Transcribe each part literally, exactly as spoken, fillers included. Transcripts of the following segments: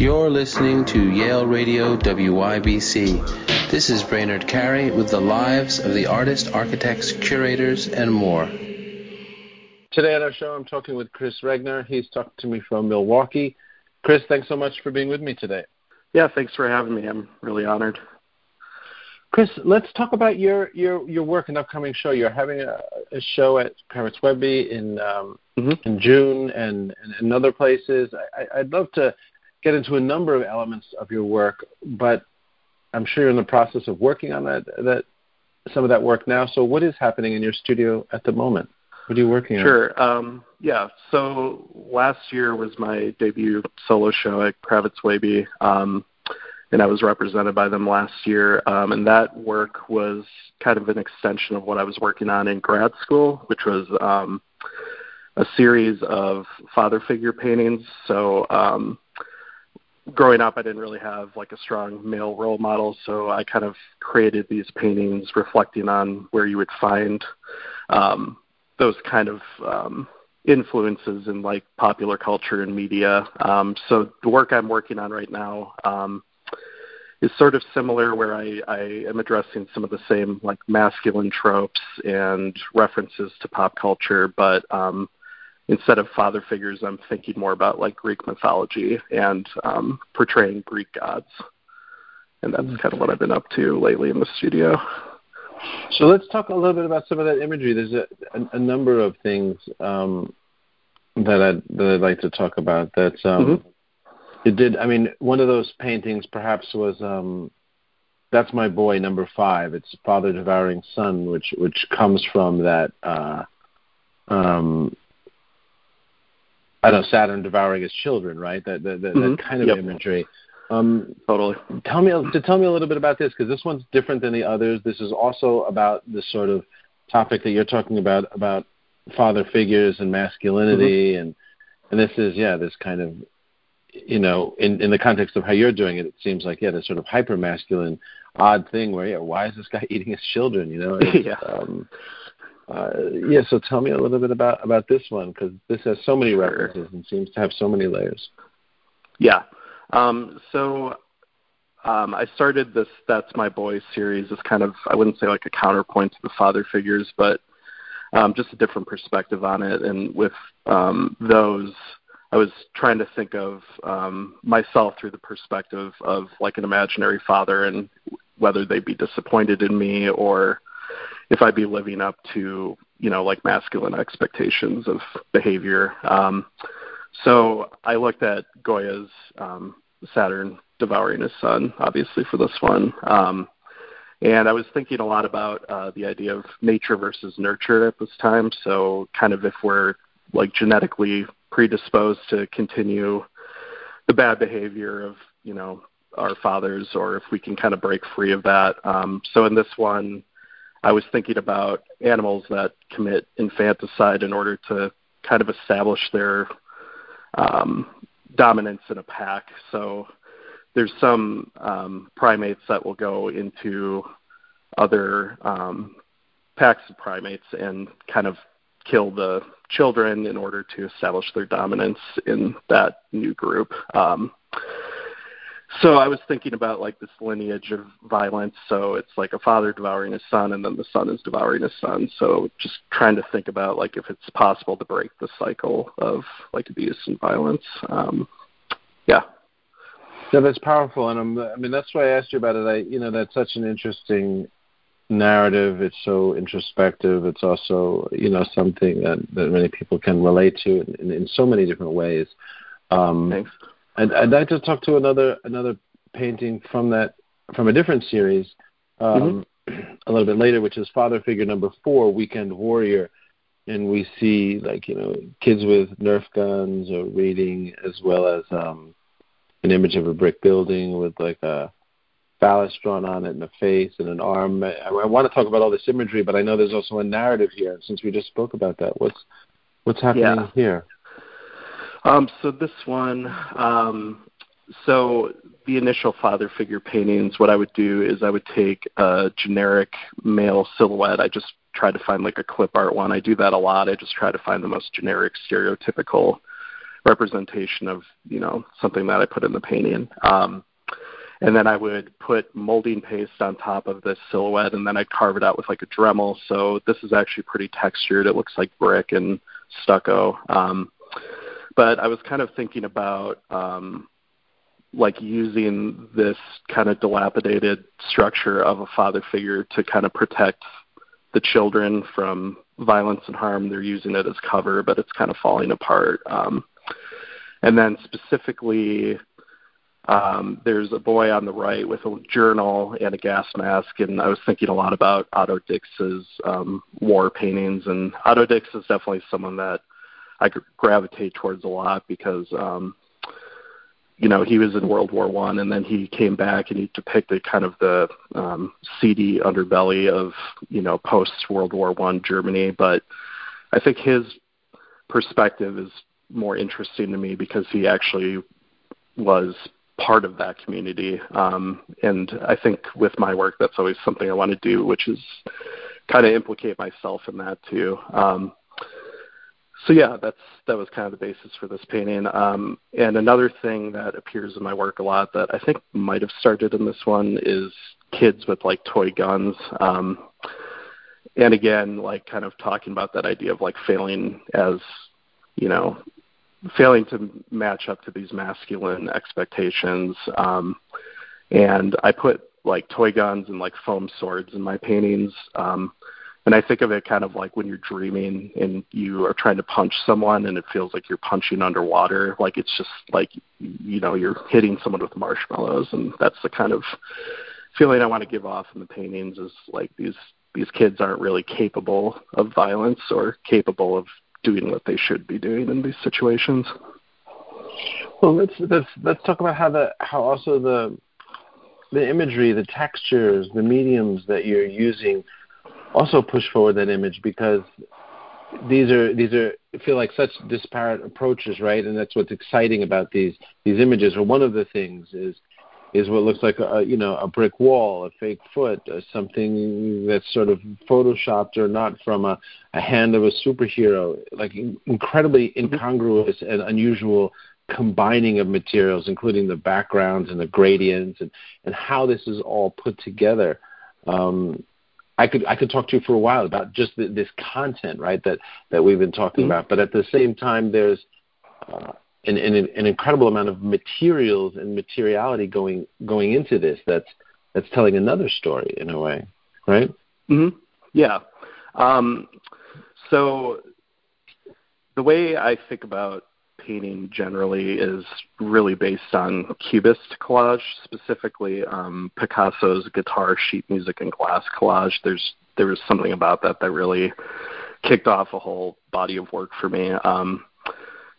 You're listening to Yale Radio W Y B C. This is Brainerd Carey with the lives of the artists, architects, curators, and more. Today on our show, I'm talking with Chris Regner. He's talking to me from Milwaukee. Chris, thanks so much for being with me today. Yeah, thanks for having me. I'm really honored. Chris, let's talk about your your, your work and upcoming show. You're having a, a show at Kravets Wehby in um, mm-hmm. in June and, and in other places. I, I'd love to get into a number of elements of your work, but I'm sure you're in the process of working on that, that some of that work now. So what is happening in your studio at the moment? What are you working sure. on? Sure. Um, yeah. So last year was my debut solo show at Kravets Wehby, um, and I was represented by them last year. Um, and that work was kind of an extension of what I was working on in grad school, which was um, a series of father figure paintings. So um, growing up, I didn't really have like a strong male role model, so I kind of created these paintings reflecting on where you would find um, those kind of um, influences in like popular culture and media. Um, so the work I'm working on right now um, is sort of similar, where I, I am addressing some of the same like masculine tropes and references to pop culture, but um, instead of father figures, I'm thinking more about like Greek mythology and um, portraying Greek gods. And that's kind of what I've been up to lately in the studio. So let's talk a little bit about some of that imagery. There's a, a, a number of things um, that, I'd, that I'd like to talk about. That's um, mm-hmm. it did. I mean, one of those paintings perhaps was um, That's My Boy, number five. It's Father Devouring Son, which which comes from that. Uh, um, I don't know, Saturn devouring his children, right? That that, that, mm-hmm. that kind of yep. imagery. Um, totally. Tell me to tell me a little bit about this, because this one's different than the others. This is also about this sort of topic that you're talking about, about father figures and masculinity, mm-hmm. and and this is yeah, this kind of, you know, in in the context of how you're doing it, it seems like yeah, this sort of hyper masculine, odd thing where yeah, why is this guy eating his children? You know. yeah. Um, Uh, yeah, so tell me a little bit about, about this one, because this has so many references and seems to have so many layers. Yeah. Um, so um, I started this That's My Boy series as kind of, I wouldn't say like a counterpoint to the father figures, but um, just a different perspective on it. And with um, those, I was trying to think of um, myself through the perspective of like an imaginary father, and whether they'd be disappointed in me or if I'd be living up to, you know, like masculine expectations of behavior. Um, so I looked at Goya's um, Saturn devouring his son, obviously, for this one. Um, and I was thinking a lot about uh, the idea of nature versus nurture at this time. So kind of if we're like genetically predisposed to continue the bad behavior of, you know, our fathers, or if we can kind of break free of that. Um, so in this one, I was thinking about animals that commit infanticide in order to kind of establish their um, dominance in a pack. So there's some um, primates that will go into other um, packs of primates and kind of kill the children in order to establish their dominance in that new group. Um, So I was thinking about like this lineage of violence. So it's like a father devouring his son, and then the son is devouring his son. So just trying to think about like if it's possible to break the cycle of like abuse and violence. Um, yeah. Yeah, that's powerful, and I'm, I mean that's why I asked you about it. I, you know, that's such an interesting narrative. It's so introspective. It's also, you know, something that, that many people can relate to in, in, in so many different ways. Um, Thanks. And I'd like to talk to another another painting from that from a different series um, mm-hmm. a little bit later, which is Father Figure number four, Weekend Warrior, and we see like, you know, kids with Nerf guns or reading, as well as um, an image of a brick building with like a ballast drawn on it and a face and an arm. I, I want to talk about all this imagery, but I know there's also a narrative here. Since we just spoke about that, what's what's happening yeah. here? Um, so this one, um, so the initial father figure paintings, what I would do is I would take a generic male silhouette. I just try to find like a clip art one. I do that a lot. I just try to find the most generic, stereotypical representation of, you know, something that I put in the painting. Um, and then I would put molding paste on top of this silhouette, and then I'd carve it out with like a Dremel. So this is actually pretty textured. It looks like brick and stucco. Um, but I was kind of thinking about um, like using this kind of dilapidated structure of a father figure to kind of protect the children from violence and harm. They're using it as cover, but it's kind of falling apart. Um, and then specifically, um, there's a boy on the right with a journal and a gas mask. And I was thinking a lot about Otto Dix's um, war paintings. And Otto Dix is definitely someone that I gravitate towards a lot because, um, you know, he was in World War One, and then he came back and he depicted kind of the um, seedy underbelly of, you know, post-World War One Germany. But I think his perspective is more interesting to me because he actually was part of that community. Um, and I think with my work, that's always something I want to do, which is kind of implicate myself in that too. Um, So yeah, that's that was kind of the basis for this painting. Um, and another thing that appears in my work a lot that I think might have started in this one is kids with like toy guns. Um, and again, like kind of talking about that idea of like failing as, you know, failing to match up to these masculine expectations. Um, and I put like toy guns and like foam swords in my paintings. Um, And I think of it kind of like when you're dreaming and you are trying to punch someone and it feels like you're punching underwater. Like it's just like, you know, you're hitting someone with marshmallows. And that's the kind of feeling I want to give off in the paintings, is like these, these kids aren't really capable of violence or capable of doing what they should be doing in these situations. Well, let's, let's, let's talk about how the, how also the, the imagery, the textures, the mediums that you're using also push forward that image, because these are these are feel like such disparate approaches, right? And that's what's exciting about these these images. Or one of the things is is what looks like a, you know, a brick wall, a fake foot, or something that's sort of photoshopped or not from a, a hand of a superhero. Like incredibly incongruous and unusual combining of materials, including the backgrounds and the gradients, and, and how this is all put together. Um, I could I could talk to you for a while about just the, this content, right, that, that we've been talking mm-hmm. about. But at the same time, there's uh, an, an an incredible amount of materials and materiality going going into this that's that's telling another story in a way, right? Mm-hmm. Yeah. Um, so the way I think about painting generally is really based on cubist collage, specifically um, Picasso's guitar, sheet music, and glass collage. There's there was something about that that really kicked off a whole body of work for me. Um,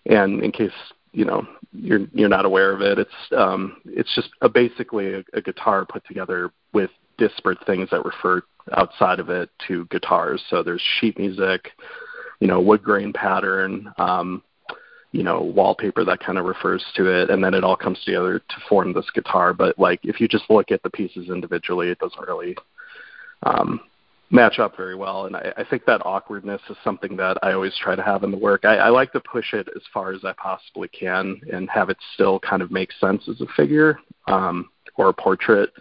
and in case you know you're you're not aware of it, it's um, it's just a, basically a, a guitar put together with disparate things that refer outside of it to guitars. So there's sheet music, you know, wood grain pattern. Um, you know, wallpaper that kind of refers to it. And then it all comes together to form this guitar. But like, if you just look at the pieces individually, it doesn't really um, match up very well. And I, I think that awkwardness is something that I always try to have in the work. I, I like to push it as far as I possibly can and have it still kind of make sense as a figure um, or a portrait.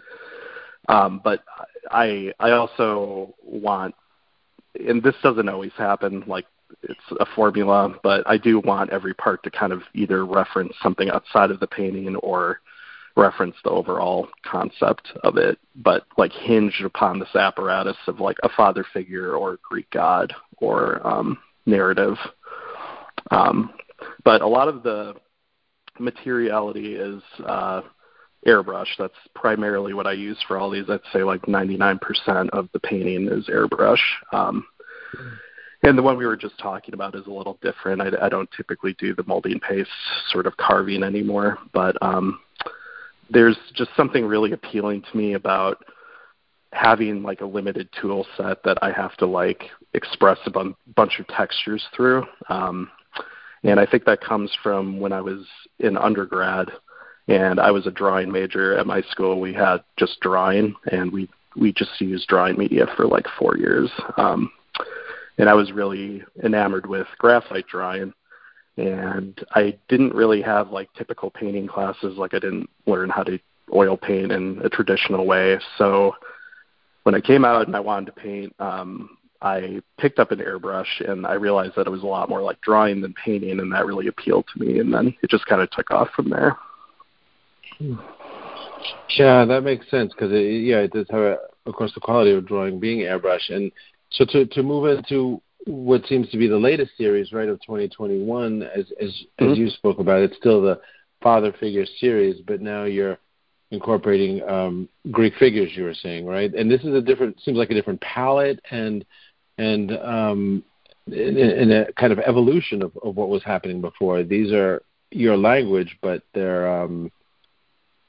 Um, but I, I also want, and this doesn't always happen, like, it's a formula, but I do want every part to kind of either reference something outside of the painting or reference the overall concept of it, but like hinged upon this apparatus of like a father figure or Greek god or um, narrative. Um, but a lot of the materiality is uh, airbrush. That's primarily what I use for all these. I'd say like ninety-nine percent of the painting is airbrush. Um, mm. And the one we were just talking about is a little different. I, I don't typically do the molding paste sort of carving anymore, but um, there's just something really appealing to me about having like a limited tool set that I have to like express a b- bunch of textures through. Um, and I think that comes from when I was in undergrad and I was a drawing major at my school. We had just drawing, and we, we just used drawing media for like four years. Um, And I was really enamored with graphite drawing. And I didn't really have like typical painting classes. Like I didn't learn how to oil paint in a traditional way. So when I came out and I wanted to paint, um, I picked up an airbrush and I realized that it was a lot more like drawing than painting, and that really appealed to me. And then it just kind of took off from there. Yeah, that makes sense because it, yeah, it does have, a, of course, the quality of drawing being airbrush. And so to to move into what seems to be the latest series, right, of twenty twenty-one, as as, mm-hmm. as you spoke about, it's still the father figure series, but now you're incorporating um, Greek figures, you were saying, right? And this is a different, seems like a different palette and and um, in, in a kind of evolution of, of what was happening before. These are your language, but they're um,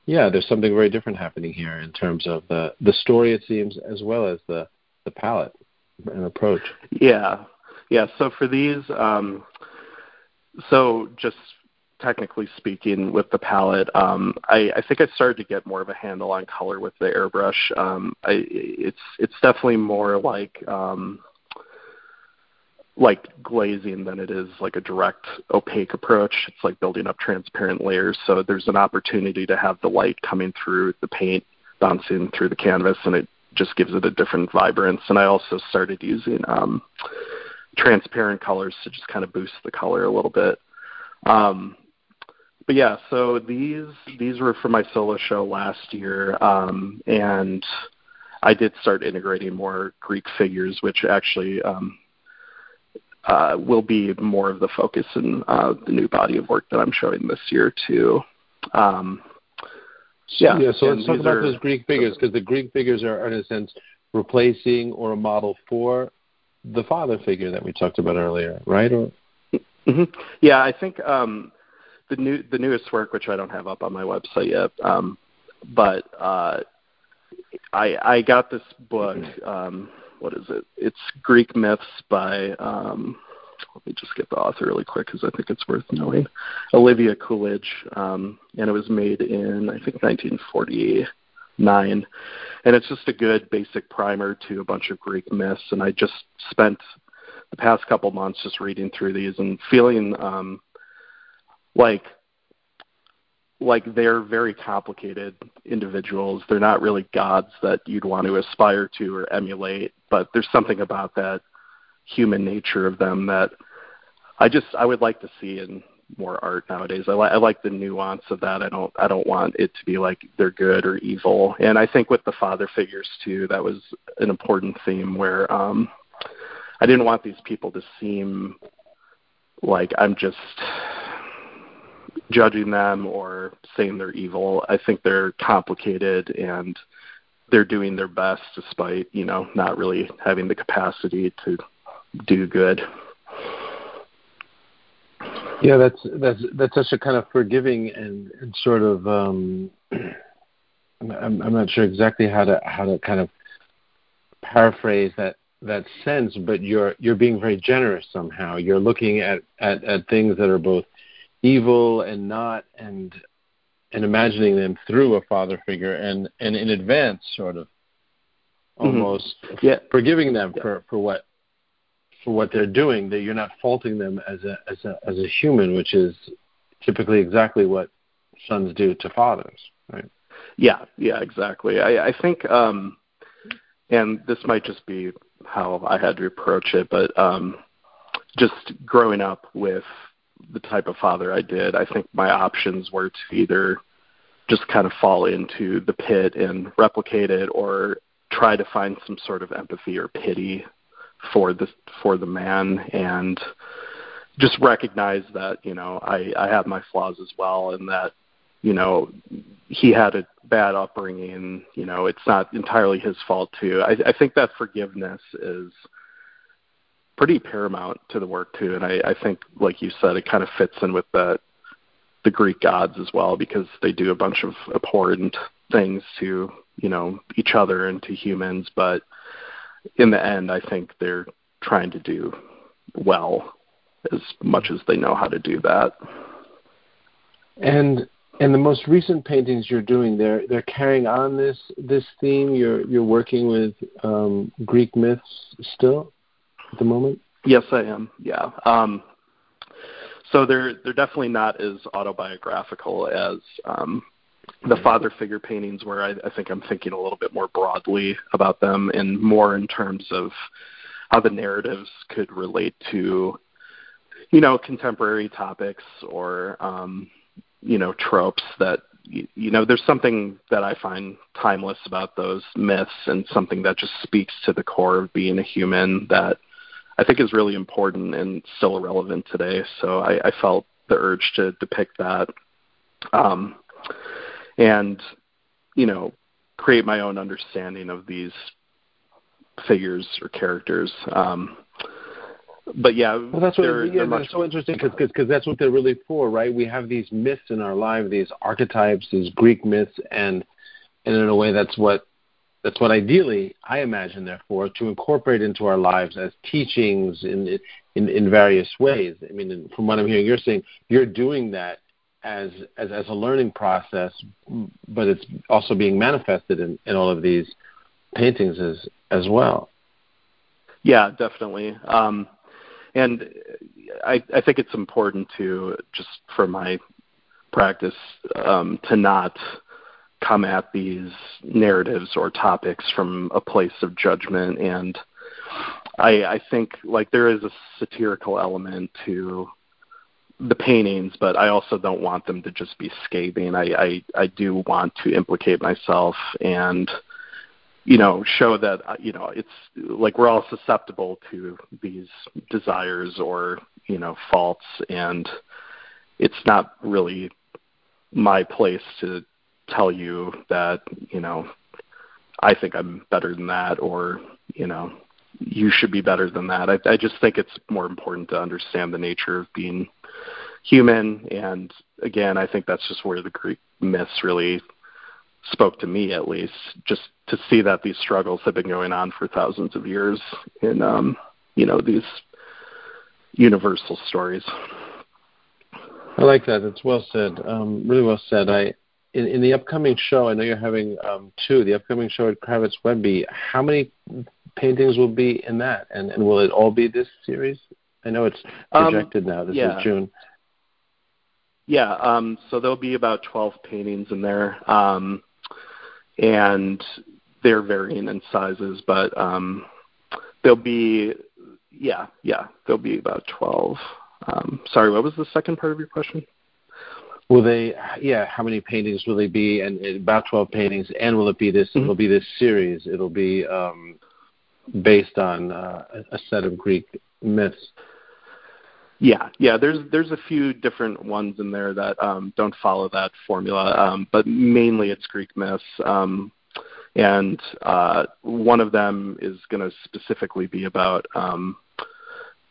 yeah, there's something very different happening here in terms of the the story, it seems, as well as the the palette and approach. Yeah, yeah. So for these, um, so just. technically speaking, with the palette, um, I, I think I started to get more of a handle on color with the airbrush. Um, I, it's it's definitely more like um, like glazing than it is like a direct opaque approach. It's like building up transparent layers. So there's an opportunity to have the light coming through the paint, bouncing through the canvas, and it just gives it a different vibrance. And I also started using um, transparent colors to just kind of boost the color a little bit. Um, But yeah, so these these were for my solo show last year, um, and I did start integrating more Greek figures, which actually um, uh, will be more of the focus in uh, the new body of work that I'm showing this year too. Um, yeah, yeah. So let's talk about are, those Greek figures, because the Greek figures are, in a sense, replacing or a model for the father figure that we talked about earlier, right? Or, mm-hmm. Yeah, I think. Um, The new, the newest work, which I don't have up on my website yet, um, but uh, I, I got this book. Um, what is it? It's Greek Myths by. Um, let me just get the author really quick because I think it's worth knowing. Olivia Coolidge, um, and it was made in I think nineteen forty-nine, and it's just a good basic primer to a bunch of Greek myths. And I just spent the past couple months just reading through these and feeling. Um, Like, like they're very complicated individuals. They're not really gods that you'd want to aspire to or emulate, but there's something about that human nature of them that I just I would like to see in more art nowadays. I, li- I like the nuance of that. I don't I don't want it to be like they're good or evil. And I think with the father figures too, that was an important theme where um, I didn't want these people to seem like I'm just judging them or saying they're evil. I think they're complicated and they're doing their best despite, you know, not really having the capacity to do good. Yeah, that's that's that's such a kind of forgiving and, and sort of um, I'm, I'm not sure exactly how to how to kind of paraphrase that that sense, but you're you're being very generous somehow. You're looking at, at, at things that are both evil and not, and and imagining them through a father figure, and, and in advance, sort of, almost mm-hmm. yeah. forgiving them yeah. for, for what for what they're doing. That you're not faulting them as a as a as a human, which is typically exactly what sons do to fathers, right? Yeah, yeah, exactly. I, I think, um, and this might just be how I had to approach it, but um, just growing up with the type of father I did, I think my options were to either just kind of fall into the pit and replicate it, or try to find some sort of empathy or pity for the for the man, and just recognize that, you know, I, I have my flaws as well, and that, you know, he had a bad upbringing. You know, it's not entirely his fault too. I, I think that forgiveness is pretty paramount to the work too, and I, I think, like you said, it kind of fits in with the the Greek gods as well, because they do a bunch of abhorrent things to, you know, each other and to humans, but in the end, I think they're trying to do well as much as they know how to do that. And and the most recent paintings you're doing, they're they're carrying on this this theme. You're you're working with um, Greek myths still at the moment? Yes, I am. Yeah. Um, So they're they're definitely not as autobiographical as um, the father figure paintings, where I, I think I'm thinking a little bit more broadly about them and more in terms of how the narratives could relate to, you know, contemporary topics or, um, you know, tropes that, you, you know, there's something that I find timeless about those myths and something that just speaks to the core of being a human that I think is really important and still relevant today. So I, I felt the urge to depict that um, and, you know, create my own understanding of these figures or characters. Um, but yeah, well, that's what they're, yeah, they're much so interesting because because that's what they're really for, right? We have these myths in our life, these archetypes, these Greek myths, and and in a way, that's what that's what ideally I imagine, therefore, to incorporate into our lives as teachings in in, in various ways. I mean, from what I'm hearing, you're saying you're doing that as as, as a learning process, but it's also being manifested in, in all of these paintings as as well. Yeah, definitely. Um, and I, I think it's important to, just for my practice, um, to not come at these narratives or topics from a place of judgment. And I, I think, like, there is a satirical element to the paintings, but I also don't want them to just be scathing. I, I, I do want to implicate myself and, you know, show that, you know, it's like we're all susceptible to these desires or, you know, faults, and it's not really my place to tell you that, you know, I think I'm better than that, or, you know, you should be better than that. I, I just think it's more important to understand the nature of being human. And again, I think that's just where the Greek myths really spoke to me, at least, just to see that these struggles have been going on for thousands of years in, um, you know, these universal stories. I like that. It's well said. Um, really well said. I, in, in the upcoming show, I know you're having um, two, the upcoming show at Kravets Wehby, how many paintings will be in that? And, and will it all be this series? I know it's projected um, now. This yeah. is June. Yeah. Um, so there'll be about twelve paintings in there. Um, and they're varying in sizes, but um, there'll be, yeah, yeah, there'll be about twelve. Um, sorry, what was the second part of your question? Will they, yeah, how many paintings will they be? And, and about twelve paintings, and will it be this, mm-hmm. it'll be this series. It'll be um, based on uh, a set of Greek myths. Yeah, yeah. There's there's a few different ones in there that um, don't follow that formula, um, but mainly it's Greek myths, um, and uh, one of them is going to specifically be about um,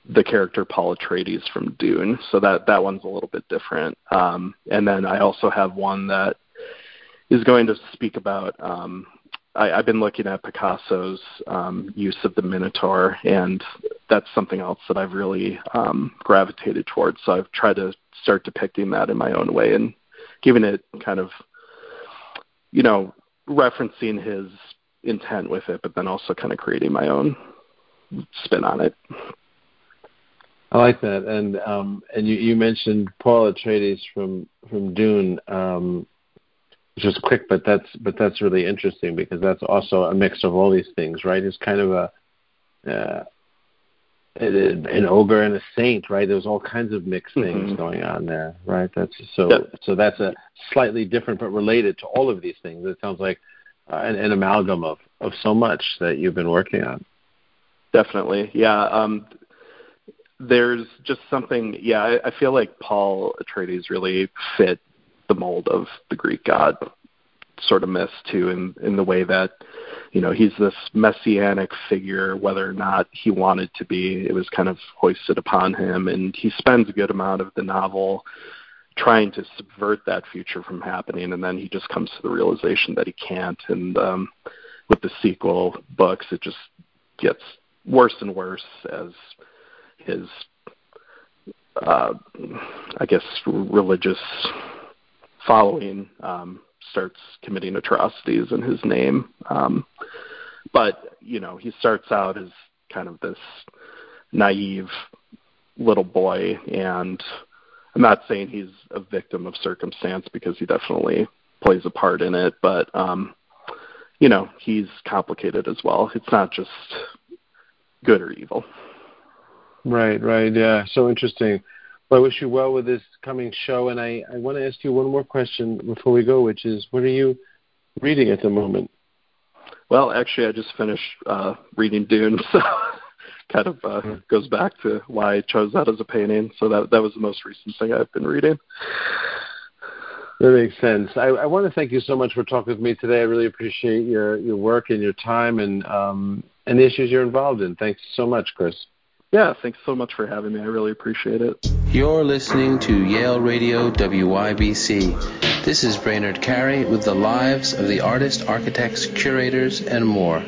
the character Paul Atreides from Dune. So that that one's a little bit different. Um, and then I also have one that is going to speak about. Um, I, I've been looking at Picasso's um, use of the Minotaur, and that's something else that I've really um, gravitated towards. So I've tried to start depicting that in my own way and giving it kind of, you know, referencing his intent with it, but then also kind of creating my own spin on it. I like that. And um, and you, you mentioned Paul Atreides from, from Dune, um, which was quick, but that's, but that's really interesting because that's also a mix of all these things, right? It's kind of a... Uh, an ogre and a saint, right? There's all kinds of mixed things mm-hmm. going on there, right? That's so. Yep. So that's a slightly different, but related to all of these things. It sounds like uh, an, an amalgam of, of so much that you've been working on. Definitely, yeah. Um, there's just something. Yeah, I, I feel like Paul Atreides really fit the mold of the Greek god sort of myth too, in in the way that, you know, he's this messianic figure, whether or not he wanted to be. It was kind of hoisted upon him, and he spends a good amount of the novel trying to subvert that future from happening, and then he just comes to the realization that he can't. And um, with the sequel books, it just gets worse and worse as his, uh, I guess, religious following um starts committing atrocities in his name. Um, but, you know, he starts out as kind of this naive little boy, and I'm not saying he's a victim of circumstance, because he definitely plays a part in it, but um, you know, he's complicated as well. It's not just good or evil. Right, right. Yeah, so interesting. Well, I wish you well with this coming show, and I, I want to ask you one more question before we go, which is, what are you reading at the moment? Well, actually, I just finished uh, reading Dune, so kind of uh, goes back to why I chose that as a painting. So that that was the most recent thing I've been reading. That makes sense. I, I want to thank you so much for talking with me today. I really appreciate your, your work and your time and um, and the issues you're involved in. Thanks so much, Chris. Yeah, thanks so much for having me. I really appreciate it. You're listening to Yale Radio W Y B C. This is Brainerd Carey with the lives of the artists, architects, curators, and more.